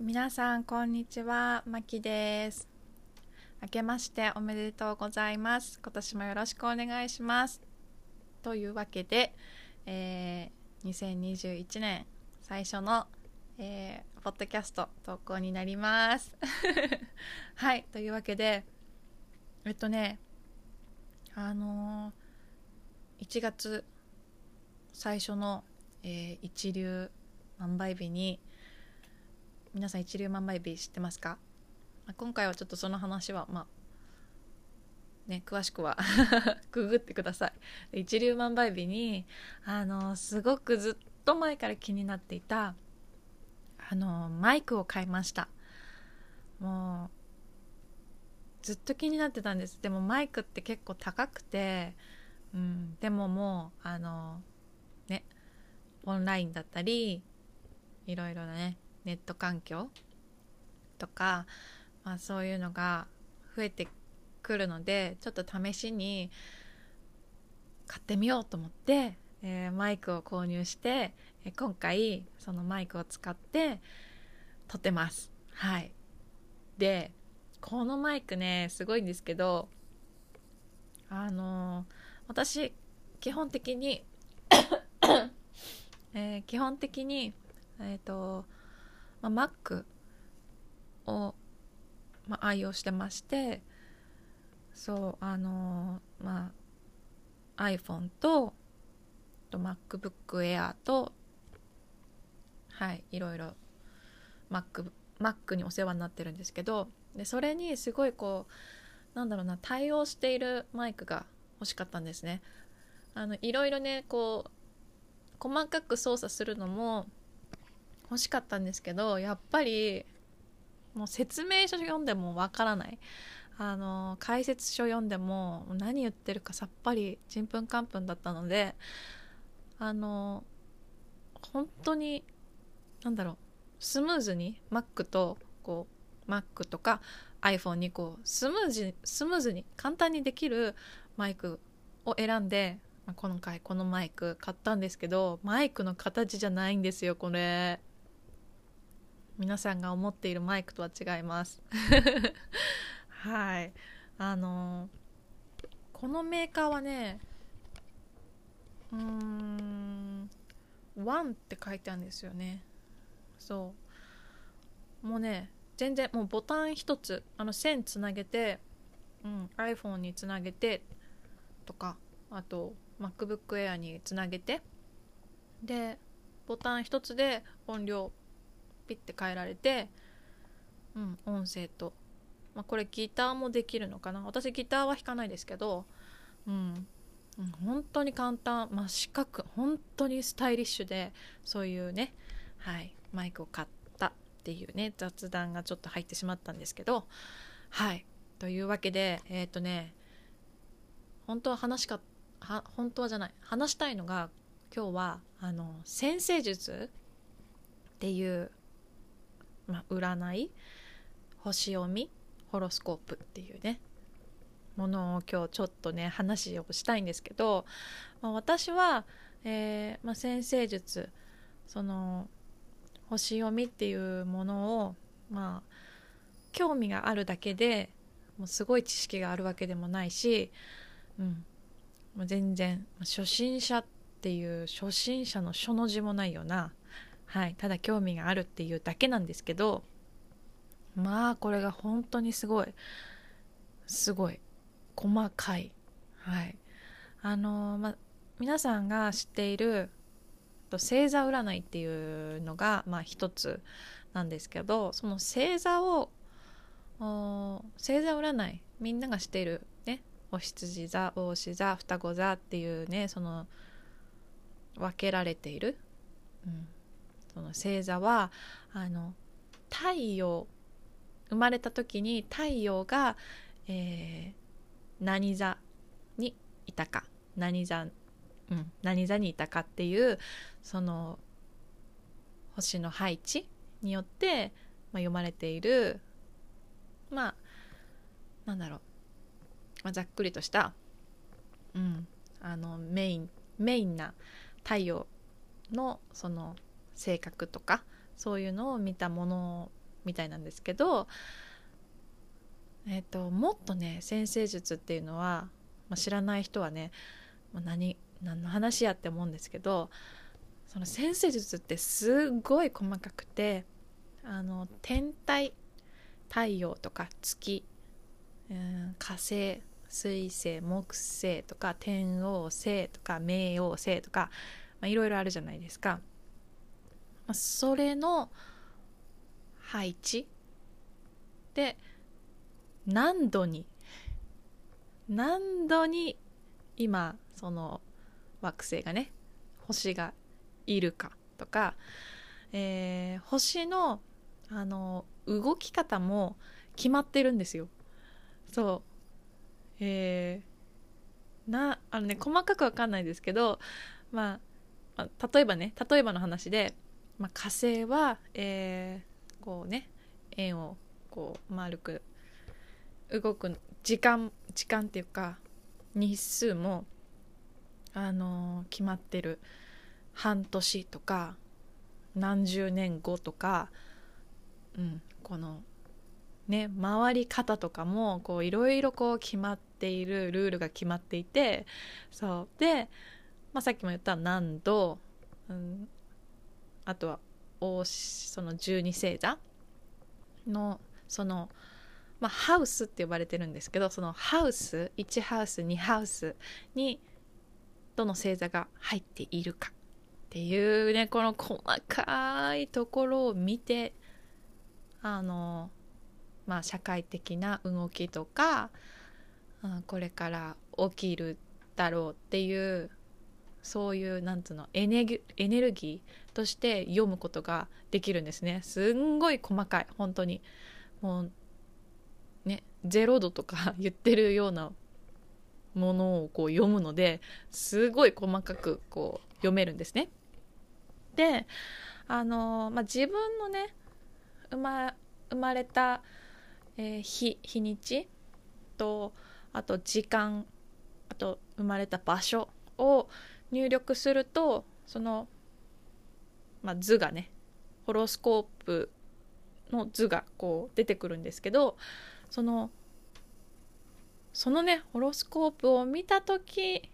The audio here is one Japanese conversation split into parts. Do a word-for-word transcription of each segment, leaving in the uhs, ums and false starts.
皆さんこんにちは、まきです。明けましておめでとうございます。今年もよろしくお願いします。というわけで、えー、にせんにじゅういちねん最初の、えー、ポッドキャスト投稿になりますはい、というわけでえっとねあのー、いちがつ最初の、えー、一粒万倍日に、皆さん一粒万倍日知ってますか？今回はちょっとその話はまあね、詳しくはググってください。一粒万倍日にあのすごくずっと前から気になっていたあのマイクを買いました。もうずっと気になってたんです。でもマイクって結構高くて、うん、でももうあのねオンラインだったりいろいろなねネット環境とか、まあ、そういうのが増えてくるので、ちょっと試しに買ってみようと思って、えー、マイクを購入して、えー、今回そのマイクを使って撮ってます。はい。で、このマイクねすごいんですけど、あのー、私基本的に、えー、基本的にえっとまあ、Mac を、まあ、愛用してまして、そうあのー、まあ iPhone と、と MacBook Air と、はいいろいろ Mac Mac にお世話になってるんですけど、でそれにすごいこうなんだろうな対応しているマイクが欲しかったんですね。あのいろいろねこう細かく操作するのも欲しかったんですけど、やっぱりもう説明書読んでもわからない、あの解説書読んでも何言ってるかさっぱりちんぷんかんぷんだったので、あの本当になんだろうスムーズに Mac とこう Mac とか iPhone にこうスムーズスムーズに簡単にできるマイクを選んで、今回このマイク買ったんですけど、マイクの形じゃないんですよこれ。皆さんが思っているマイクとは違いますはいあのー、このメーカーはねうーんワンって書いてあるんですよね。そうもうね全然もうボタン一つあの線つなげて、うん、iPhone につなげてとか、あと MacBook Air につなげて、でボタン一つで音量ピッて変えられて、うん、音声と、まあ、これギターもできるのかな。私ギターは弾かないですけど、うん、うん、本当に簡単、まあ、四角本当にスタイリッシュで、そういうね、はい、マイクを買ったっていうね雑談がちょっと入ってしまったんですけど、はいというわけでえっとね本当は話しかは本当はじゃない話したいのが、今日はあの占星術っていうまあ、占い、星読み、ホロスコープっていうねものを今日ちょっとね話をしたいんですけど、まあ、私は、えーまあ、占星術、その星読みっていうものをまあ興味があるだけでもうすごい知識があるわけでもないし、うん、もう全然初心者っていう初心者の初の字もないような、はい、ただ興味があるっていうだけなんですけど、まあこれが本当にすごいすごい細かい、はいあのーま、皆さんが知っている星座占いっていうのが、まあ、一つなんですけど、その星座を星座占い、みんなが知っているねお羊座、お牛座、双子座っていうねその分けられている、うんその星座はあの太陽、生まれた時に太陽が、えー、何座にいたか何座、うん、何座にいたかっていうその星の配置によって、まあ、読まれている、まあなんだろう、まあ、ざっくりとした、うん、あのメインメインな太陽のその性格とかそういうのを見たものみたいなんですけど、えーと、もっとね占星術っていうのは、まあ、知らない人はね何、何の話やって思うんですけど、その占星術ってすごい細かくて、あの天体、太陽とか月、うん、火星、水星、木星とか天王星とか冥王星とか、まあ、いろいろあるじゃないですか、まあ、それの配置で何度に何度に今その惑星がね星がいるかとか、えー、星の、あの動き方も決まってるんですよ。そうえー、なあのね細かく分かんないですけど、まあ、まあ、例えばね例えばの話で、まあ、火星は、えー、こうね円をこう丸く動く時間時間っていうか日数も、あのー、決まってる、半年とか何十年後とか、うん、このね、回り方とかもこういろいろこう決まっている、ルールが決まっていて、そうで、まあ、さっきも言った何度、うん、あとはその十二星座のその、まあ、ハウスって呼ばれてるんですけど、そのハウスいちハウスにハウスにどの星座が入っているかっていうね、この細かいところを見て、あのまあ、社会的な動きとか、うん、これから起きるだろうっていうそういうなんつうのエネギ、エネルギーとして読むことができるんですね。すんごい細かい、本当にもうねゼロどとか言ってるようなものをこう読むので、すごい細かくこう読めるんですね。で、あのまあ、自分のね生ま、生まれたえー、日、日にちとあと時間、あと生まれた場所を入力すると、その、まあ、図がねホロスコープの図がこう出てくるんですけど、そのそのねホロスコープを見たとき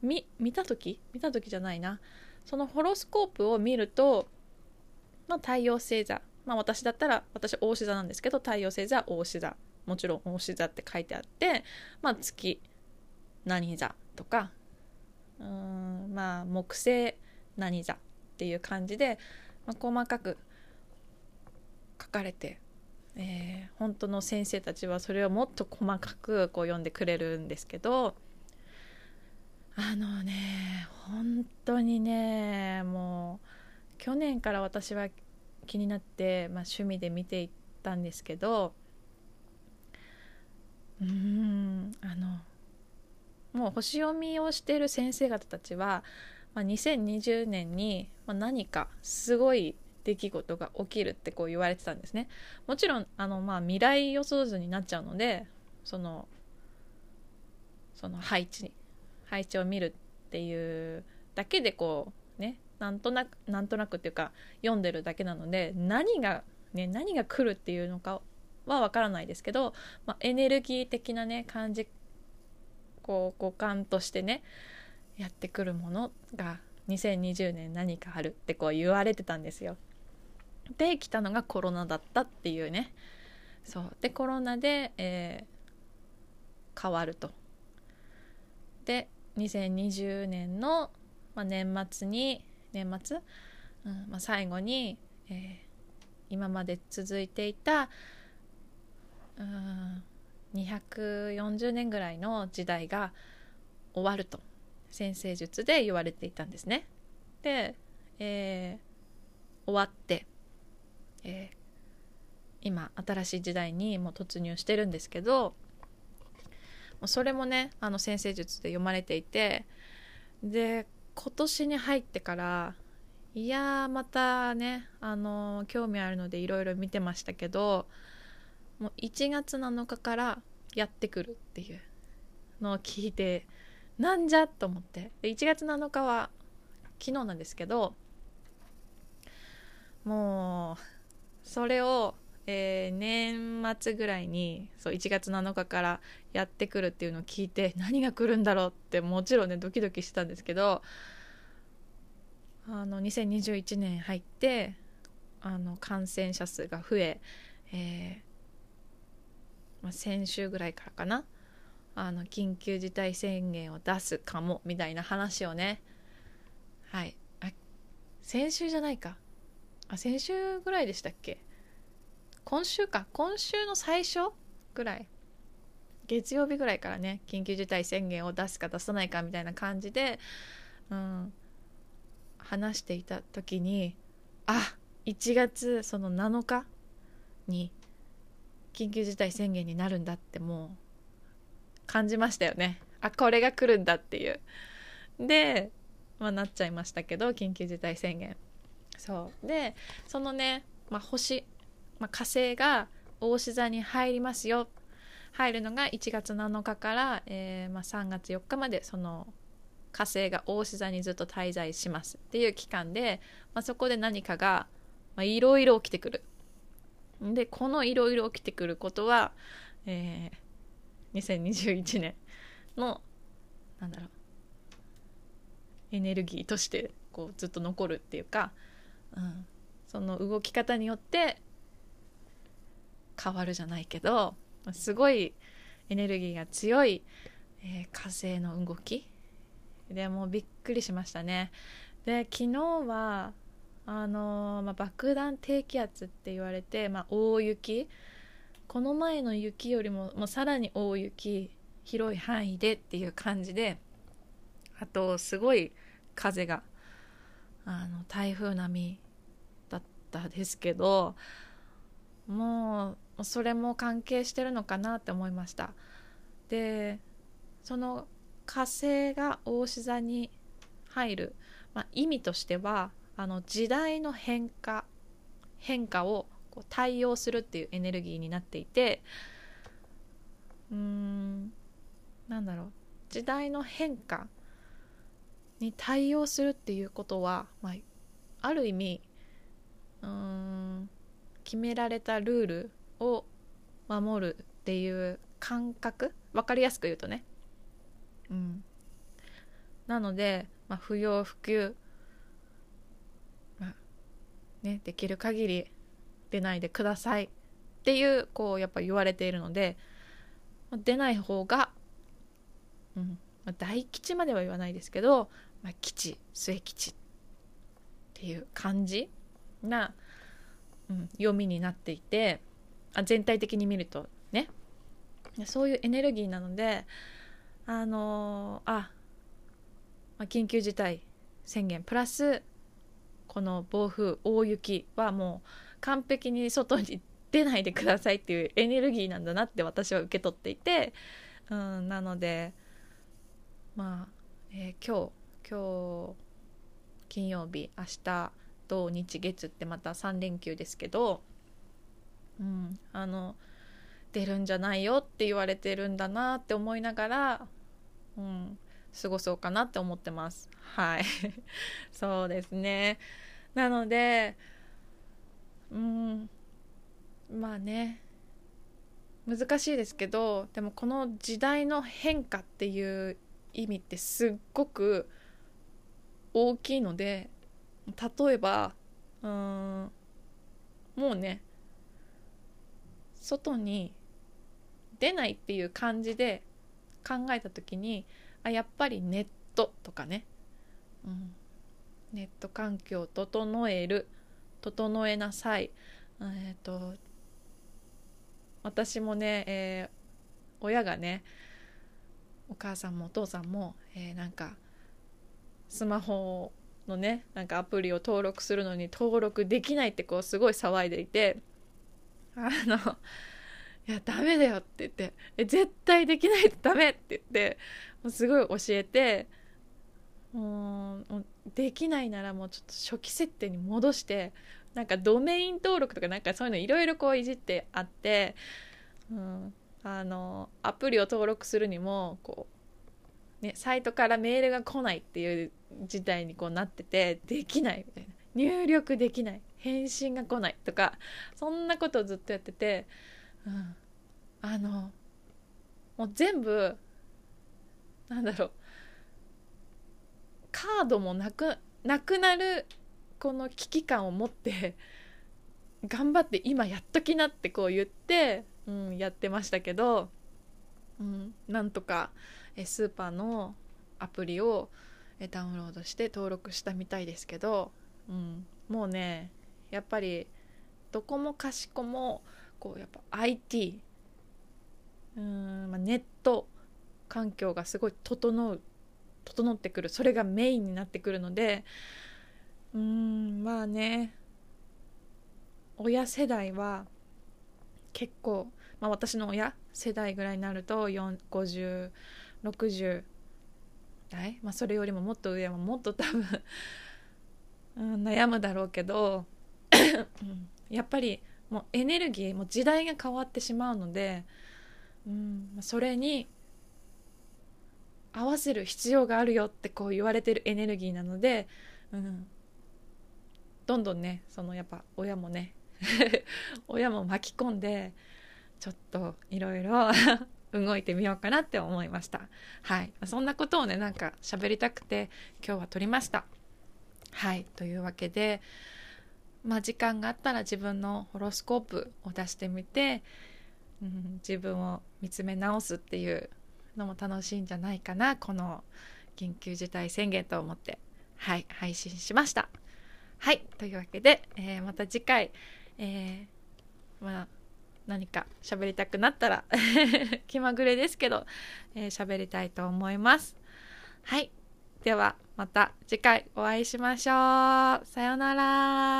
見たとき見たときじゃないなそのホロスコープを見ると、まあ、太陽星座、まあ、私だったら私牡牛座なんですけど、太陽星座牡牛座、もちろん牡牛座って書いてあって、まあ、月何座とか、うーん、まあ、木星何座っていう感じで、まあ、細かく書かれて、えー、本当の先生たちはそれをもっと細かくこう読んでくれるんですけど、あのね本当にねもう去年から私は気になって、まあ、趣味で見ていったんですけど、うーんあのもう星読みをしている先生方たちは、まあ、にせんにじゅうねんに何かすごい出来事が起きるってこう言われてたんですね。もちろんあの、まあ、未来予想図になっちゃうので、そのその配置配置を見るっていうだけでこうねなんとなくなんとなくっていうか読んでるだけなので、何がね何が来るっていうのかはわからないですけど、まあ、エネルギー的なね感じ、こう五感としてねやってくるものがにせんにじゅうねん何かあるってこう言われてたんですよ。で来たのがコロナだったっていうね。そうでコロナで、えー、変わると。でにせんにじゅうねんの、まあ、年末に年末、うんまあ、最後に、えー、今まで続いていた、うん、にひゃくよんじゅうねんぐらいの時代が終わると占星術で言われていたんですね。で、えー、終わって、えー、今新しい時代にもう突入してるんですけど、もうそれもねあの占星術で読まれていて、で今年に入ってからいやーまたねあのー、興味あるのでいろいろ見てましたけど、もういちがつなのかからやってくるっていうのを聞いて、なんじゃと思って、でいちがつなのかは昨日なんですけど、もうそれを、えー、年末ぐらいにそういちがつなのかからやってくるっていうのを聞いて、何が来るんだろうってもちろんねドキドキしてたんですけど、あのにせんにじゅういちねん入ってあの感染者数が増え、えーまあ、先週ぐらいからかな、あの緊急事態宣言を出すかもみたいな話をね、はい、あ先週じゃないかあ先週ぐらいでしたっけ、今週か今週の最初ぐらい、月曜日ぐらいからね緊急事態宣言を出すか出さないかみたいな感じで、うん、話していた時に、あいちがつそのなのかに緊急事態宣言になるんだってもう感じましたよね。あこれが来るんだっていう、で、まあ、なっちゃいましたけど緊急事態宣言、そうでそのね、まあ、星、まあ、火星が牡牛座に入りますよ、入るのがいちがつなのかから、えーまあ、さんがつよっかまでその火星が牡牛座にずっと滞在しますっていう期間で、まあ、そこで何かがいろいろ起きてくる。でこのいろいろ起きてくることは、えー、にせんにじゅういちねんのなんだろうエネルギーとしてこうずっと残るっていうか、うん、その動き方によって変わるじゃないけど、すごいエネルギーが強い、えー、火星の動きでもうびっくりしましたね。で昨日はあのーまあ、爆弾低気圧って言われて、まあ、大雪、この前の雪よりも、まあ、さらに大雪、広い範囲でっていう感じで、あとすごい風があの台風並みだったですけど、もうそれも関係してるのかなって思いました。でその火星が牡牛座に入る、まあ、意味としてはあの時代の変化変化をこう対応するっていうエネルギーになっていて、うーんなんだろう時代の変化に対応するっていうことは、まあ、ある意味うーん決められたルールを守るっていう感覚、分かりやすく言うとね、うん、なので、まあ、不要不急ね、できる限り出ないでくださいっていうこうやっぱ言われているので、出ない方が、うんまあ、大吉までは言わないですけど、まあ、吉末吉っていう感じな、うん、読みになっていて、あ全体的に見るとね、そういうエネルギーなので、あのー、あ、まあ、緊急事態宣言プラスこの暴風大雪はもう完璧に外に出ないでくださいっていうエネルギーなんだなって私は受け取っていて、うんなのでまあ、えー、今日今日金曜日、明日土日月ってまたさんれんきゅうですけど、うんあの出るんじゃないよって言われてるんだなって思いながら、うん過ごそうかなって思ってます。はいそうですね。なのでうんまあね難しいですけど、でもこの時代の変化っていう意味ってすっごく大きいので、例えばうーんもうね外に出ないっていう感じで考えた時に、あやっぱりネットとかね、うん、ネット環境を整える、整えなさい、えー、と私もね、えー、親がねお母さんもお父さんも、えー、なんかスマホのねなんかアプリを登録するのに登録できないってこうすごい騒いでいて、あのいやダメだよって言って、え絶対できないとダメって言ってもうすごい教えて、もうできないならもうちょっと初期設定に戻して、なんかドメイン登録とかなんかそういうのいろいろこういじってあって、うん、あのアプリを登録するにもこう、ね、サイトからメールが来ないっていう事態にこうなってて、できないみたいな、入力できない返信が来ないとか、そんなことをずっとやってて、うん、あのもう全部なんだろう、カードもなくなくなるこの危機感を持って頑張って今やっときなってこう言って、うん、やってましたけど、うん、なんとかえスーパーのアプリをえダウンロードして登録したみたいですけど、うん、もうねやっぱりどこもかしこもこうやっぱ アイティー、 うーん、まあ、ネット環境がすごい整う整ってくる、それがメインになってくるので、うーん、まあね、親世代は結構、まあ、私の親世代ぐらいになるとよんじゅう、ごじゅう、ろくじゅうだい、まあ、それよりももっと上はもっと多分、うん、悩むだろうけどやっぱりもうエネルギーも時代が変わってしまうので、うん、それに合わせる必要があるよってこう言われてるエネルギーなので、うん、どんどんね、そのやっぱ親もね親も巻き込んでちょっといろいろ動いてみようかなって思いました。はい、そんなことをねなんか喋りたくて今日は撮りました。はい、というわけで、まあ、時間があったら自分のホロスコープを出してみて、うん、自分を見つめ直すっていうのも楽しいんじゃないかな、この緊急事態宣言と思って、はい、配信しました。はい、というわけで、えー、また次回、えー、まあ何か喋りたくなったら気まぐれですけど、えー、喋りたいと思います。はい、ではまた次回お会いしましょう。さようなら。